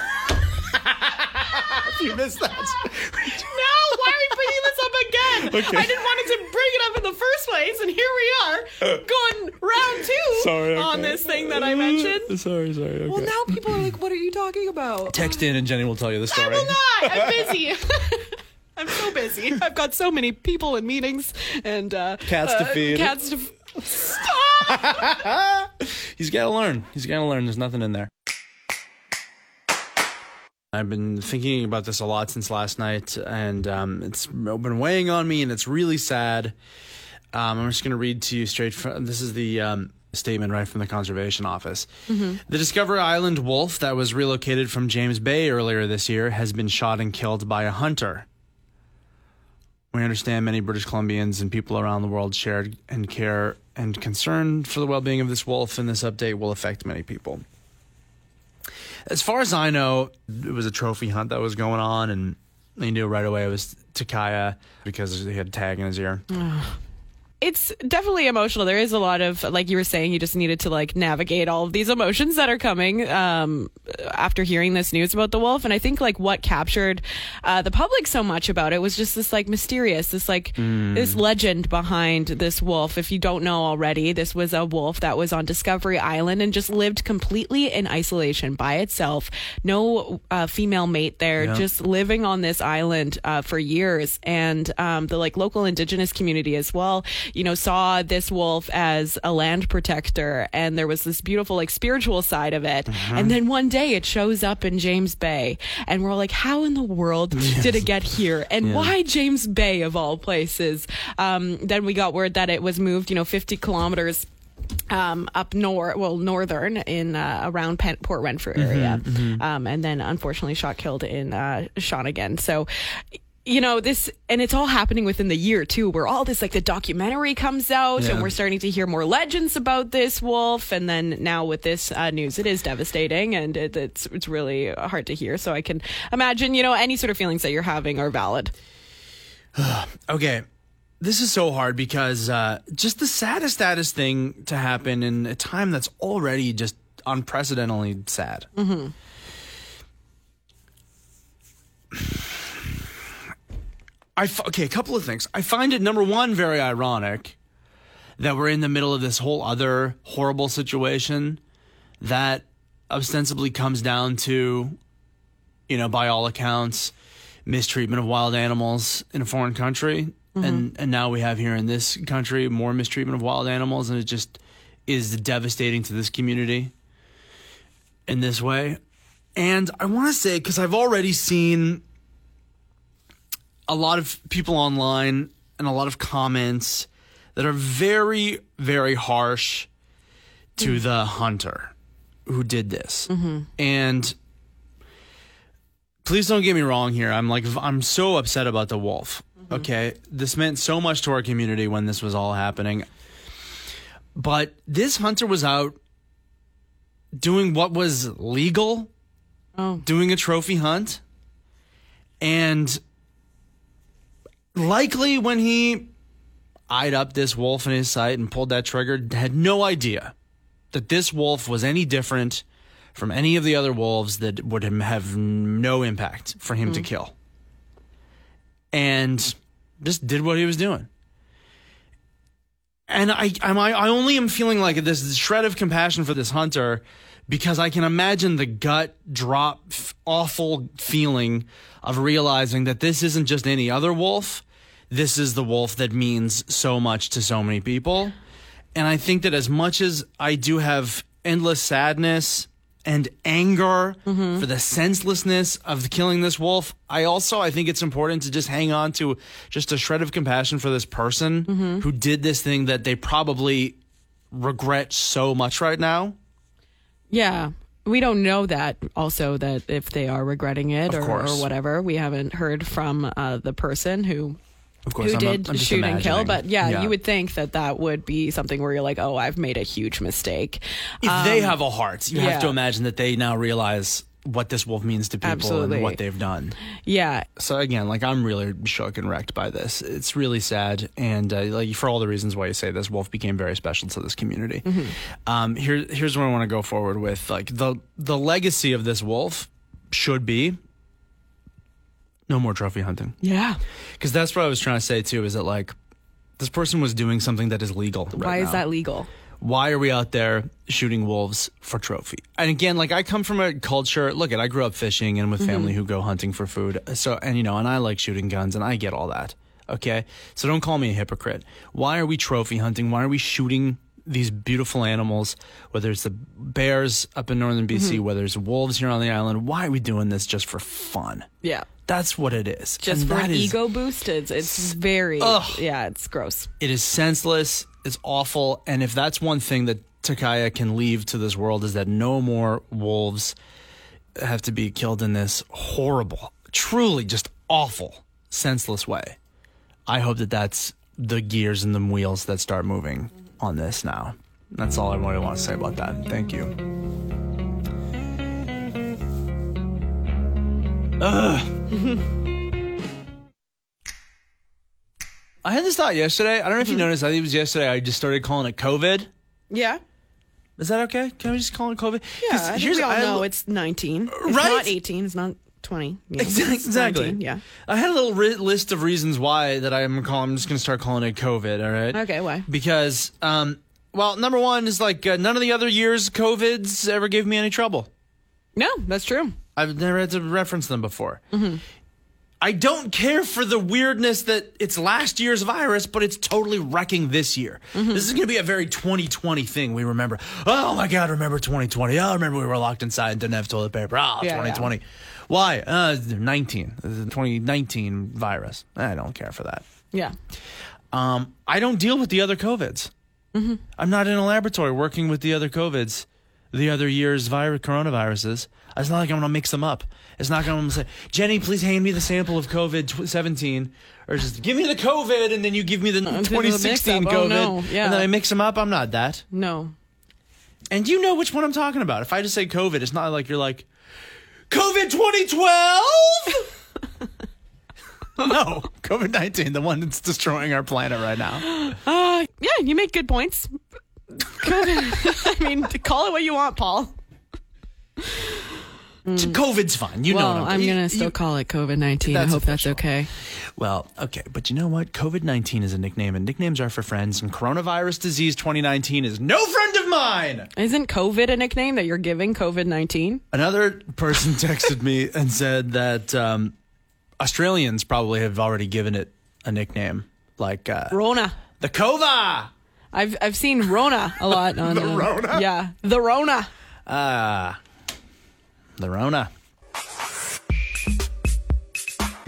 you missed that. No, why are we bringing this up again? Okay. I didn't want to bring it up in the first place, and here we are going round two sorry, okay. on this thing that I mentioned. Sorry, sorry. Okay. Well, now people are like, what are you talking about? Text in and Jenny will tell you the story. I will not. I'm busy. I'm so busy. I've got so many people and meetings and uh, cats to uh, feed. Cats to f- stop. He's got to learn. He's got to learn. There's nothing in there. I've been thinking about this a lot since last night, and um, it's been weighing on me, and it's really sad. Um, I'm just going to read to you straight from this is the. Um, statement right from the Conservation Office. Mm-hmm. The Discovery Island wolf that was relocated from James Bay earlier this year has been shot and killed by a hunter. We understand many British Columbians and people around the world shared and care and concern for the well-being of this wolf, and this update will affect many people. As far as I know, it was a trophy hunt that was going on, and they knew right away it was Takaya because he had a tag in his ear. it's definitely emotional. There is a lot of, like you were saying, you just needed to like navigate all of these emotions that are coming um, after hearing this news about the wolf. And I think like what captured uh, the public so much about it was just this like mysterious, this like mm. this legend behind this wolf. If you don't know already, this was a wolf that was on Discovery Island and just lived completely in isolation by itself. No uh, female mate there, yeah. just living on this island uh, for years. And um, the like local indigenous community as well, you know, saw this wolf as a land protector, and there was this beautiful like spiritual side of it. Uh-huh. And then one day it shows up in James Bay, and we're like, how in the world yes. did it get here? And yeah. why James Bay of all places? Um, then we got word that it was moved, you know, fifty kilometers Um, up north, well, northern in uh, around Pen- Port Renfrew area, mm-hmm, mm-hmm. Um, and then unfortunately shot killed in uh, Shawnigan. So, you know, this, and it's all happening within the year too, where all this like the documentary comes out, yeah. and we're starting to hear more legends about this wolf, and then now with this uh, news, it is devastating, and it, it's it's really hard to hear. So I can imagine, you know, any sort of feelings that you're having are valid. Okay. This is so hard because uh, just the saddest, saddest thing to happen in a time that's already just unprecedentedly sad. Mm-hmm. I f- okay, a couple of things. I find it, number one, very ironic that we're in the middle of this whole other horrible situation that ostensibly comes down to, you know, by all accounts, mistreatment of wild animals in a foreign country. Mm-hmm. And and now we have here in this country more mistreatment of wild animals, and it just is devastating to this community in this way. And I want to say, because I've already seen a lot of people online and a lot of comments that are very, very harsh to mm-hmm. the hunter who did this. Mm-hmm. And please don't get me wrong here. I'm like, I'm so upset about the wolf. Okay, this meant so much to our community when this was all happening. But this hunter was out doing what was legal, oh. doing a trophy hunt. And likely when he eyed up this wolf in his sight and pulled that trigger, had no idea that this wolf was any different from any of the other wolves that would have no impact for him mm. to kill. And just did what he was doing. And I, I'm, I only am feeling like this shred of compassion for this hunter because I can imagine the gut drop, awful feeling of realizing that this isn't just any other wolf. This is the wolf that means so much to so many people. And I think that as much as I do have endless sadness and anger mm-hmm. for the senselessness of killing this wolf, I also, I think it's important to just hang on to just a shred of compassion for this person mm-hmm. who did this thing that they probably regret so much right now. Yeah. We don't know that also, that if they are regretting it or, or whatever. We haven't heard from uh, the person who... Of course, who I'm did a, I'm shoot and kill, but yeah, yeah, you would think that that would be something where you're like, oh, I've made a huge mistake. If um, they have a heart, you yeah. have to imagine that they now realize what this wolf means to people Absolutely. And what they've done. Yeah. So again, like, I'm really shook and wrecked by this. It's really sad, and uh, like for all the reasons why you say this wolf became very special to this community. Mm-hmm. Um, here, here's what I want to go forward with. Like the the legacy of this wolf should be no more trophy hunting. Yeah. Because that's what I was trying to say, too, is that, like, this person was doing something that is legal right now. Why is that legal? Why are we out there shooting wolves for trophy? And again, like, I come from a culture, look, at I grew up fishing and with mm-hmm. family who go hunting for food. So, and, you know, and I like shooting guns, and I get all that, okay? So don't call me a hypocrite. Why are we trophy hunting? Why are we shooting these beautiful animals, whether it's the bears up in northern B C, mm-hmm. whether it's wolves here on the island? Why are we doing this just for fun? Yeah. That's what it is. Just and for an ego boost, it's, it's very, ugh, yeah, it's gross. It is senseless. It's awful. And if that's one thing that Takaya can leave to this world, is that no more wolves have to be killed in this horrible, truly just awful, senseless way. I hope that that's the gears and the wheels that start moving on this now. That's all I really want to say about that. Thank you. Ugh. I had this thought yesterday. I don't know if mm-hmm. you noticed. I think it was yesterday. I just started calling it COVID. Yeah. Is that okay? Can we just call it COVID? Yeah, I think here's, we all I, know it's nineteen. Right? It's not eighteen. It's not twenty. Yeah. Exactly. nineteen, yeah. I had a little re- list of reasons why that I'm calling. I'm just going to start calling it COVID, all right? Okay, why? Because, um, well, number one is like uh, none of the other years COVIDs ever gave me any trouble. No, that's true. I've never had to reference them before. Mm-hmm. I don't care for the weirdness that it's last year's virus, but it's totally wrecking this year. Mm-hmm. This is going to be a very twenty twenty thing we remember. Oh, my God, remember twenty twenty. Oh, remember we were locked inside and didn't have toilet paper. Oh, yeah, twenty twenty. Yeah. Why? Uh, nineteen. twenty nineteen virus. I don't care for that. Yeah. Um, I don't deal with the other COVIDs. Mm-hmm. I'm not in a laboratory working with the other COVIDs, the other year's virus, coronaviruses. It's not like I'm going to mix them up. It's not going to say, Jenny, please hand me the sample of COVID seventeen. Or just give me the COVID, and then you give me the uh, twenty sixteen the COVID. Oh, no. Yeah. And then I mix them up. I'm not that. No. And you know which one I'm talking about. If I just say COVID, it's not like you're like, COVID twenty twelve? No, COVID nineteen, the one that's destroying our planet right now. Uh, yeah, you make good points. I mean, call it what you want, Paul. Mm. COVID's fine. You well, know what I'm, I'm going to still you, call it COVID nineteen. I hope official. That's okay. Well, okay. But you know what? COVID nineteen is a nickname, and nicknames are for friends. And coronavirus disease twenty nineteen is no friend of mine. Isn't COVID a nickname that you're giving COVID nineteen? Another person texted me and said that um, Australians probably have already given it a nickname. Like uh, Rona. The Cova. I've, I've seen Rona a lot. on The uh, Rona? Yeah. The Rona. Ah. Uh, The Rona.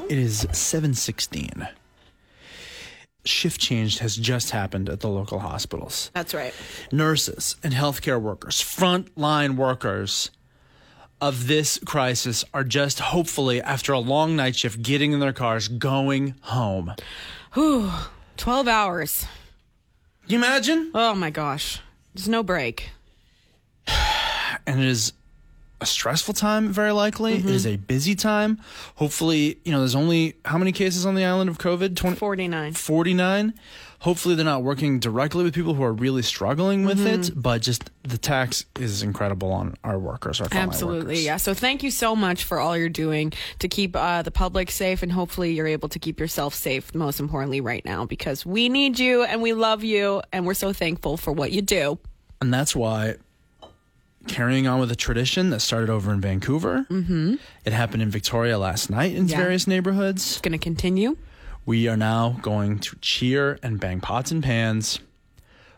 It is seven sixteen. Shift change has just happened at the local hospitals. That's right. Nurses and healthcare workers, frontline workers of this crisis are just hopefully, after a long night shift, getting in their cars, going home. Whew, twelve hours. Can you imagine? Oh, my gosh. There's no break. And it is a stressful time, very likely. Mm-hmm. It is a busy time. Hopefully, you know, there's only how many cases on the island of COVID? twenty, forty-nine. forty-nine. Hopefully, they're not working directly with people who are really struggling with mm-hmm. it, but just the tax is incredible on our workers, our frontline workers. Absolutely, yeah. So thank you so much for all you're doing to keep uh, the public safe, and hopefully you're able to keep yourself safe, most importantly, right now, because we need you and we love you and we're so thankful for what you do. And that's why, carrying on with a tradition that started over in Vancouver. Mm-hmm. It happened in Victoria last night in yeah. various neighborhoods. It's going to continue. We are now going to cheer and bang pots and pans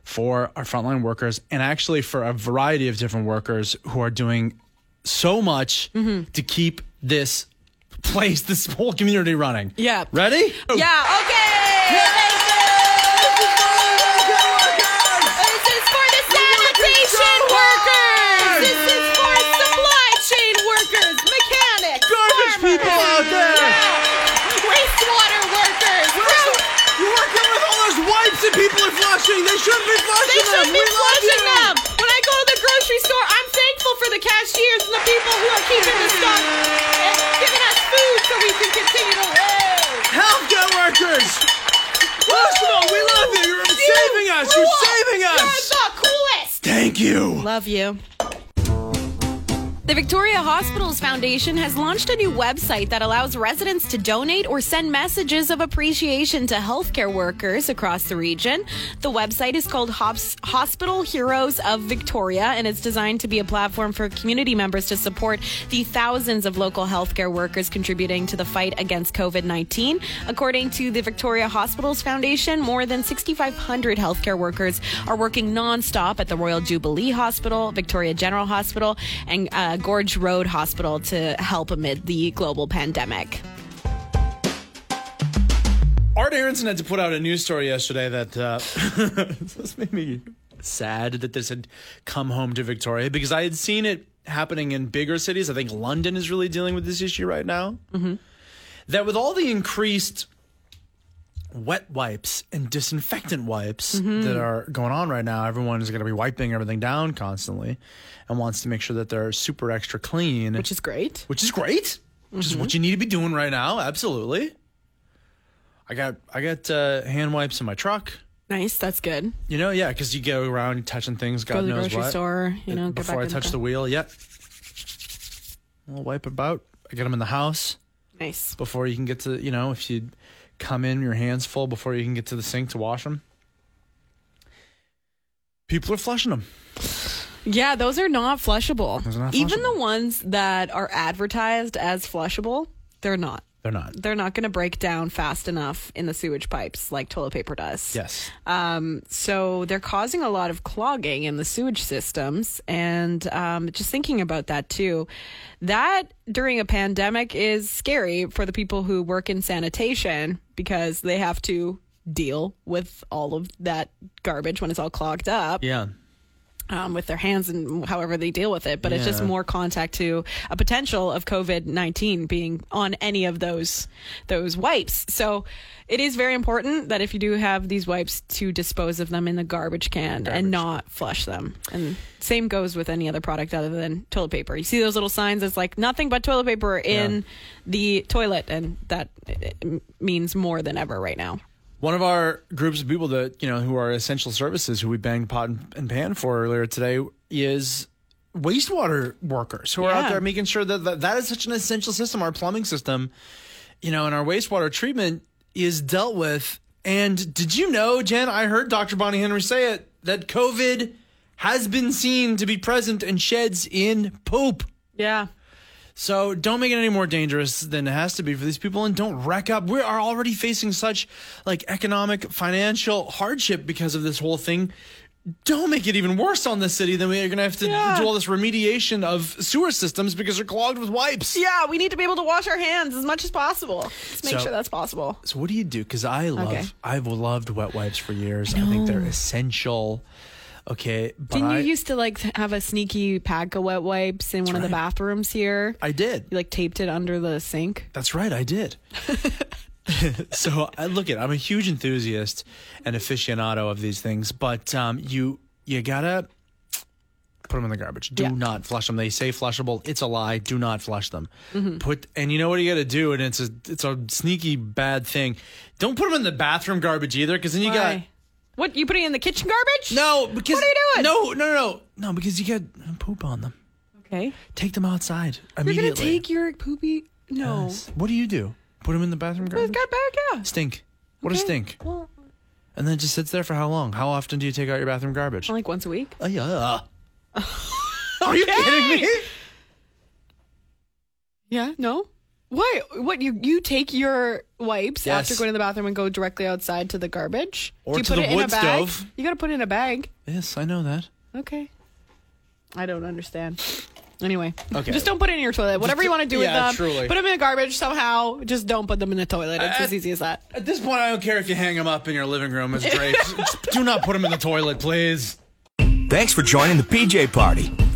for our frontline workers, and actually for a variety of different workers who are doing so much mm-hmm. to keep this place, this whole community running. Yeah. Ready? Yeah. Okay. Yeah. People are flushing. They shouldn't be flushing them. They shouldn't be flushing them. When I go to the grocery store, I'm thankful for the cashiers and the people who are keeping the stock and giving us food so we can continue to live. Healthcare workers, Washmo, we love you. You're you saving us. You're us. saving us. You're the coolest. Thank you. Love you. The Victoria Hospitals Foundation has launched a new website that allows residents to donate or send messages of appreciation to healthcare workers across the region. The website is called Hops- Hospital Heroes of Victoria, and it's designed to be a platform for community members to support the thousands of local healthcare workers contributing to the fight against COVID nineteen. According to the Victoria Hospitals Foundation, more than six thousand five hundred healthcare workers are working nonstop at the Royal Jubilee Hospital, Victoria General Hospital, and uh, Gorge Road Hospital to help amid the global pandemic. Art Aronson had to put out a news story yesterday that uh, this made me sad that this had come home to Victoria, because I had seen it happening in bigger cities. I think London is really dealing with this issue right now. Mm-hmm. That with all the increased wet wipes and disinfectant wipes mm-hmm. that are going on right now, everyone is going to be wiping everything down constantly and wants to make sure that they're super extra clean. Which is great. Which is great. Mm-hmm. Which is what you need to be doing right now. Absolutely. I got I got uh, hand wipes in my truck. Nice, that's good. You know, yeah, because you go around touching things, God knows what. Go to the grocery store, you know, before go back I touch the, the wheel. Yep, I'll wipe about. I get them in the house. Nice. Before you can get to, you know, if you come in, your hands full before you can get to the sink to wash them. People are flushing them. Yeah, those are not flushable. Those are not flushable. Even the ones that are advertised as flushable, they're not. They're not. They're not going to break down fast enough in the sewage pipes like toilet paper does. Yes. Um, so they're causing a lot of clogging in the sewage systems. And um, just thinking about that, too, that during a pandemic is scary for the people who work in sanitation because they have to deal with all of that garbage when it's all clogged up. Yeah. Um, with their hands and however they deal with it. But yeah. It's just more contact to a potential of COVID nineteen being on any of those those wipes. So it is very important that if you do have these wipes to dispose of them in the garbage can garbage. and not flush them. And same goes with any other product other than toilet paper. You see those little signs that's like nothing but toilet paper in yeah. the toilet. And that means more than ever right now. One of our groups of people that, you know, who are essential services, who we banged pot and pan for earlier today, is wastewater workers who yeah. are out there making sure that, that that is such an essential system. Our plumbing system, you know, and our wastewater treatment is dealt with. And did you know, Jen, I heard Doctor Bonnie Henry say it, that COVID has been seen to be present in sheds in poop. Yeah. So don't make it any more dangerous than it has to be for these people, and don't wreck up. We are already facing such like economic, financial hardship because of this whole thing. Don't make it even worse on the city than we are going to have to yeah. do all this remediation of sewer systems because they're clogged with wipes. Yeah, we need to be able to wash our hands as much as possible. Let's make so, sure that's possible. So what do you do? Because I love, okay. I've loved wet wipes for years. I, I think they're essential. Okay, but didn't you I, used to like have a sneaky pack of wet wipes in one right. of the bathrooms here? I did. You like taped it under the sink? That's right, I did. So I look at I'm a huge enthusiast and aficionado of these things, but um, you you gotta put them in the garbage. Do yeah. not flush them. They say flushable. It's a lie. Do not flush them. Mm-hmm. Put and you know what you gotta do, and it's a it's a sneaky bad thing. Don't put them in the bathroom garbage either, because then you Why? got. What, you put it in the kitchen garbage? No, because what are you doing? No, no, no, no, because you get poop on them. Okay, take them outside immediately. You're gonna take your poopy? No. Yes. What do you do? Put them in the bathroom garbage? Got back, yeah. Stink. What okay. a stink. Well, and then it just sits there for how long? How often do you take out your bathroom garbage? Like once a week. Oh yeah. Are you okay. kidding me? Yeah. No. What? What? You you take your wipes yes. after going to the bathroom and go directly outside to the garbage? Or Do you to put the it wood in a bag? stove? You got to put it in a bag. Yes, I know that. Okay. I don't understand. Anyway, okay. Just don't put it in your toilet. Whatever you want to do yeah, with them, truly. Put them in the garbage somehow. Just don't put them in the toilet. It's I, as easy as that. At this point, I don't care if you hang them up in your living room as drapes. Do not put them in the toilet, please. Thanks for joining the P J Party.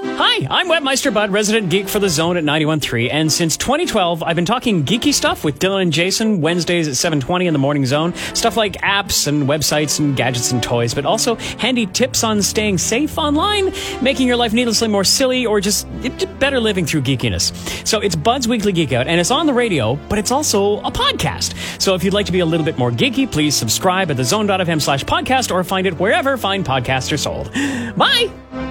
Hi, I'm Webmeister Bud, resident geek for The Zone at ninety-one point three, and since twenty twelve, I've been talking geeky stuff with Dylan and Jason, Wednesdays at seven twenty in the Morning Zone. Stuff like apps and websites and gadgets and toys, but also handy tips on staying safe online, making your life needlessly more silly, or just better living through geekiness. So it's Bud's Weekly Geek Out, and it's on the radio, but it's also a podcast. So if you'd like to be a little bit more geeky, please subscribe at the zone dot f m slash podcast or find it wherever fine podcasts are sold. Bye!